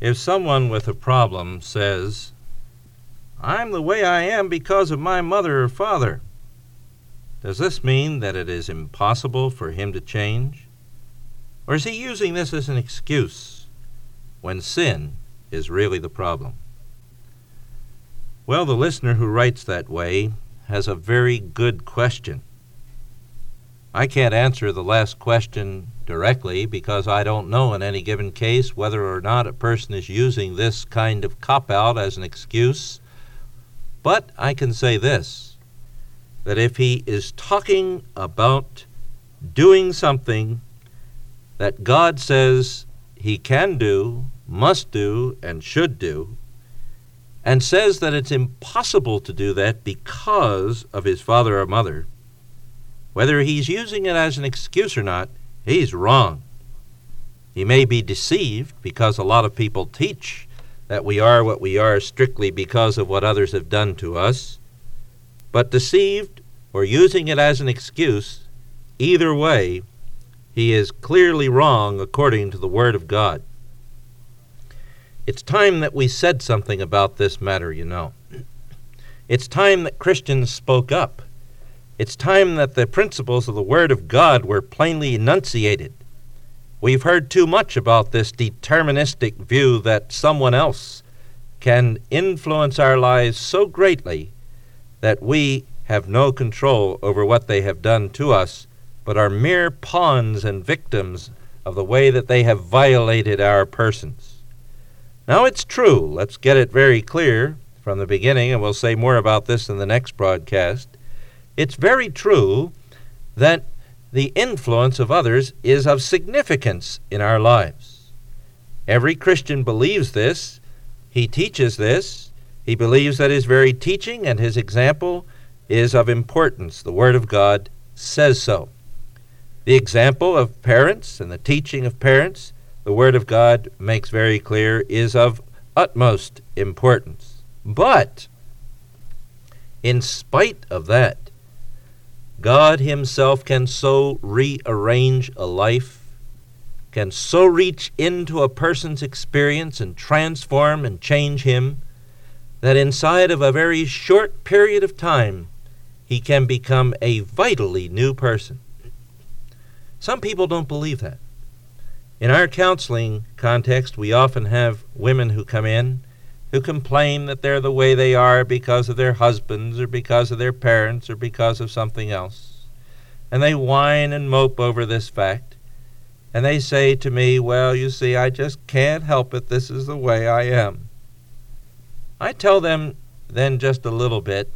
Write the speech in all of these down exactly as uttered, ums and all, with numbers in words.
If someone with a problem says, "I'm the way I am because of my mother or father," does this mean that it is impossible for him to change? Or is he using this as an excuse when sin is really the problem? Well, the listener who writes that way has a very good question. I can't answer the last question directly because I don't know in any given case whether or not a person is using this kind of cop-out as an excuse. But I can say this, that if he is talking about doing something that God says he can do, must do, and should do, and says that it's impossible to do that because of his father or mother, whether he's using it as an excuse or not, he's wrong. He may be deceived because a lot of people teach that we are what we are strictly because of what others have done to us. But deceived or using it as an excuse, either way, he is clearly wrong according to the Word of God. It's time that we said something about this matter, you know. It's time that Christians spoke up. It's time that the principles of the Word of God were plainly enunciated. We've heard too much about this deterministic view that someone else can influence our lives so greatly that we have no control over what they have done to us, but are mere pawns and victims of the way that they have violated our persons. Now, it's true. Let's get it very clear from the beginning, and we'll say more about this in the next broadcast. It's very true that the influence of others is of significance in our lives. Every Christian believes this. He teaches this. He believes that his very teaching and his example is of importance. The Word of God says so. The example of parents and the teaching of parents, the Word of God makes very clear, is of utmost importance. But in spite of that, God himself can so rearrange a life, can so reach into a person's experience and transform and change him, that inside of a very short period of time, he can become a vitally new person. Some people don't believe that. In our counseling context, we often have women who come in who complain that they're the way they are because of their husbands or because of their parents or because of something else. And they whine and mope over this fact. And they say to me, "Well, you see, I just can't help it. This is the way I am." I tell them then just a little bit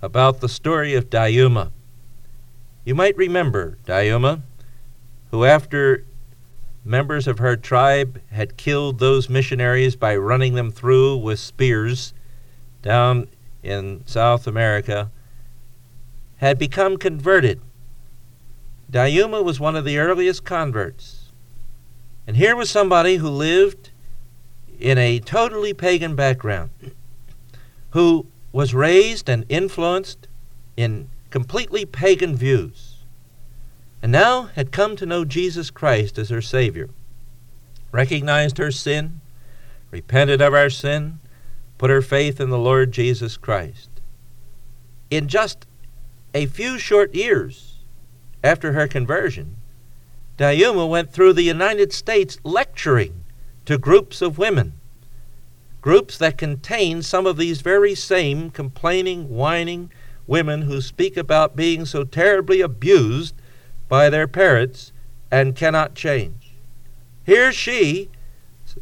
about the story of Dayuma. You might remember Dayuma, who after members of her tribe had killed those missionaries by running them through with spears down in South America, had become converted. Dayuma was one of the earliest converts. And here was somebody who lived in a totally pagan background, who was raised and influenced in completely pagan views, and now had come to know Jesus Christ as her Savior, recognized her sin, repented of her sin, put her faith in the Lord Jesus Christ. In just a few short years after her conversion, Dayuma went through the United States lecturing to groups of women, groups that contain some of these very same complaining, whining women who speak about being so terribly abused by their parents and cannot change. Here she,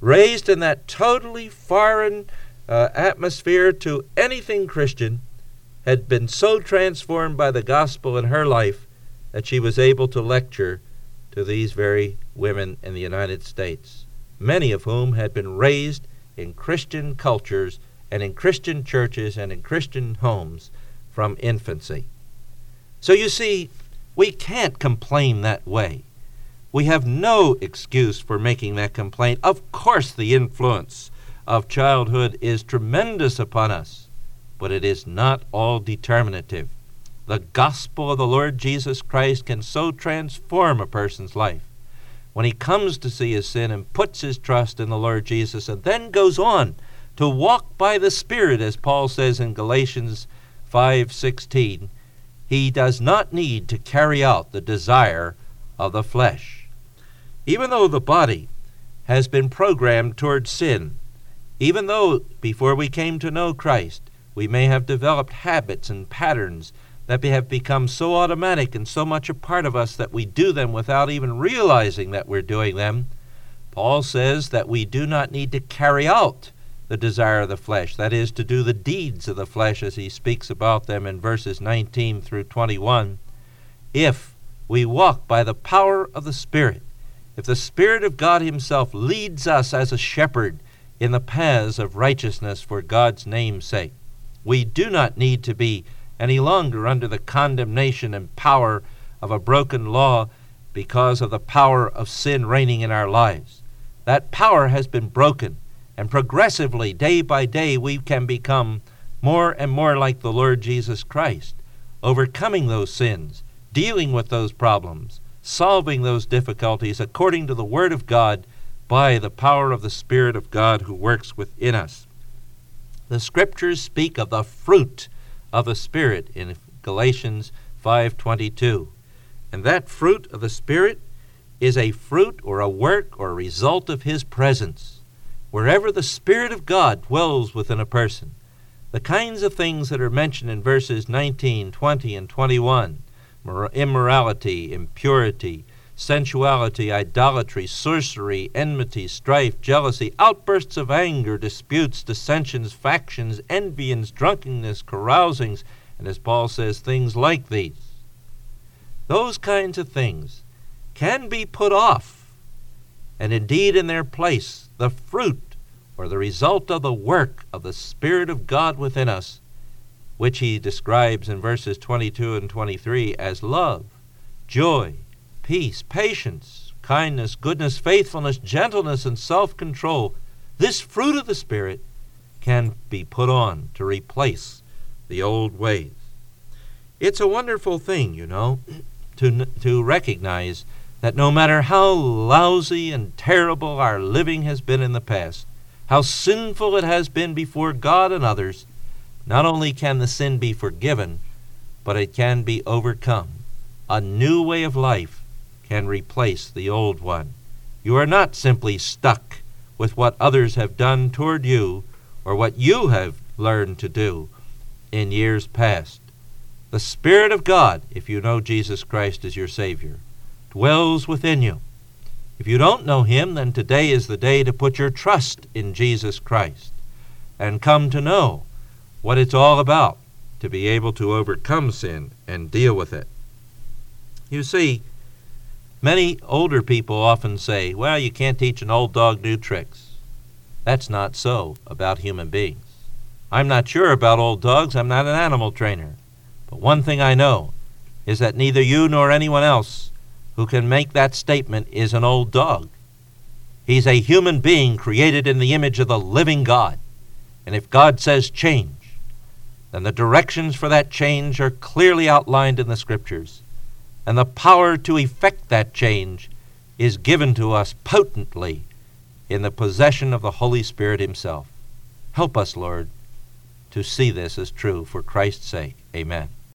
raised in that totally foreign uh, atmosphere to anything Christian, had been so transformed by the gospel in her life that she was able to lecture to these very women in the United States, many of whom had been raised in Christian cultures and in Christian churches and in Christian homes from infancy. So you see, we can't complain that way. We have no excuse for making that complaint. Of course, the influence of childhood is tremendous upon us, but it is not all determinative. The gospel of the Lord Jesus Christ can so transform a person's life. when he comes to see his sin and puts his trust in the Lord Jesus, and then goes on to walk by the Spirit, as Paul says in Galatians five sixteen, he does not need to carry out the desire of the flesh. Even though the body has been programmed towards sin, even though before we came to know Christ, we may have developed habits and patterns that have become so automatic and so much a part of us that we do them without even realizing that we're doing them. Paul says that we do not need to carry out the desire of the flesh, that is, to do the deeds of the flesh as he speaks about them in verses nineteen through twenty-one, if we walk by the power of the Spirit. If the Spirit of God himself leads us as a shepherd in the paths of righteousness for God's name's sake, we do not need to be any longer under the condemnation and power of a broken law because of the power of sin reigning in our lives. That power has been broken, and progressively, day by day, we can become more and more like the Lord Jesus Christ, overcoming those sins, dealing with those problems, solving those difficulties according to the Word of God by the power of the Spirit of God who works within us. The Scriptures speak of the fruit of the Spirit in Galatians five twenty-two. And that fruit of the Spirit is a fruit or a work or a result of His presence. Wherever the Spirit of God dwells within a person, the kinds of things that are mentioned in verses nineteen, twenty, and twenty-one, immorality, impurity, sensuality, idolatry, sorcery, enmity, strife, jealousy, outbursts of anger, disputes, dissensions, factions, envyings, drunkenness, carousings, and as Paul says, things like these. Those kinds of things can be put off, and indeed in their place, the fruit or the result of the work of the Spirit of God within us, which he describes in verses twenty-two and twenty-three as love, joy, peace, patience, kindness, goodness, faithfulness, gentleness, and self-control. This fruit of the Spirit can be put on to replace the old ways. It's a wonderful thing, you know, to to recognize that no matter how lousy and terrible our living has been in the past, how sinful it has been before God and others, not only can the sin be forgiven, but it can be overcome. A new way of life can replace the old one. You are not simply stuck with what others have done toward you or what you have learned to do in years past. The Spirit of God, if you know Jesus Christ as your Savior, dwells within you. If you don't know Him, then today is the day to put your trust in Jesus Christ and come to know what it's all about to be able to overcome sin and deal with it. You see, many older people often say, well, you can't teach an old dog new tricks. That's not so about human beings. I'm not sure about old dogs. I'm not an animal trainer. But one thing I know is that neither you nor anyone else who can make that statement is an old dog. He's a human being created in the image of the living God. And if God says change, then the directions for that change are clearly outlined in the Scriptures. And the power to effect that change is given to us potently in the possession of the Holy Spirit himself. Help us, Lord, to see this as true for Christ's sake. Amen.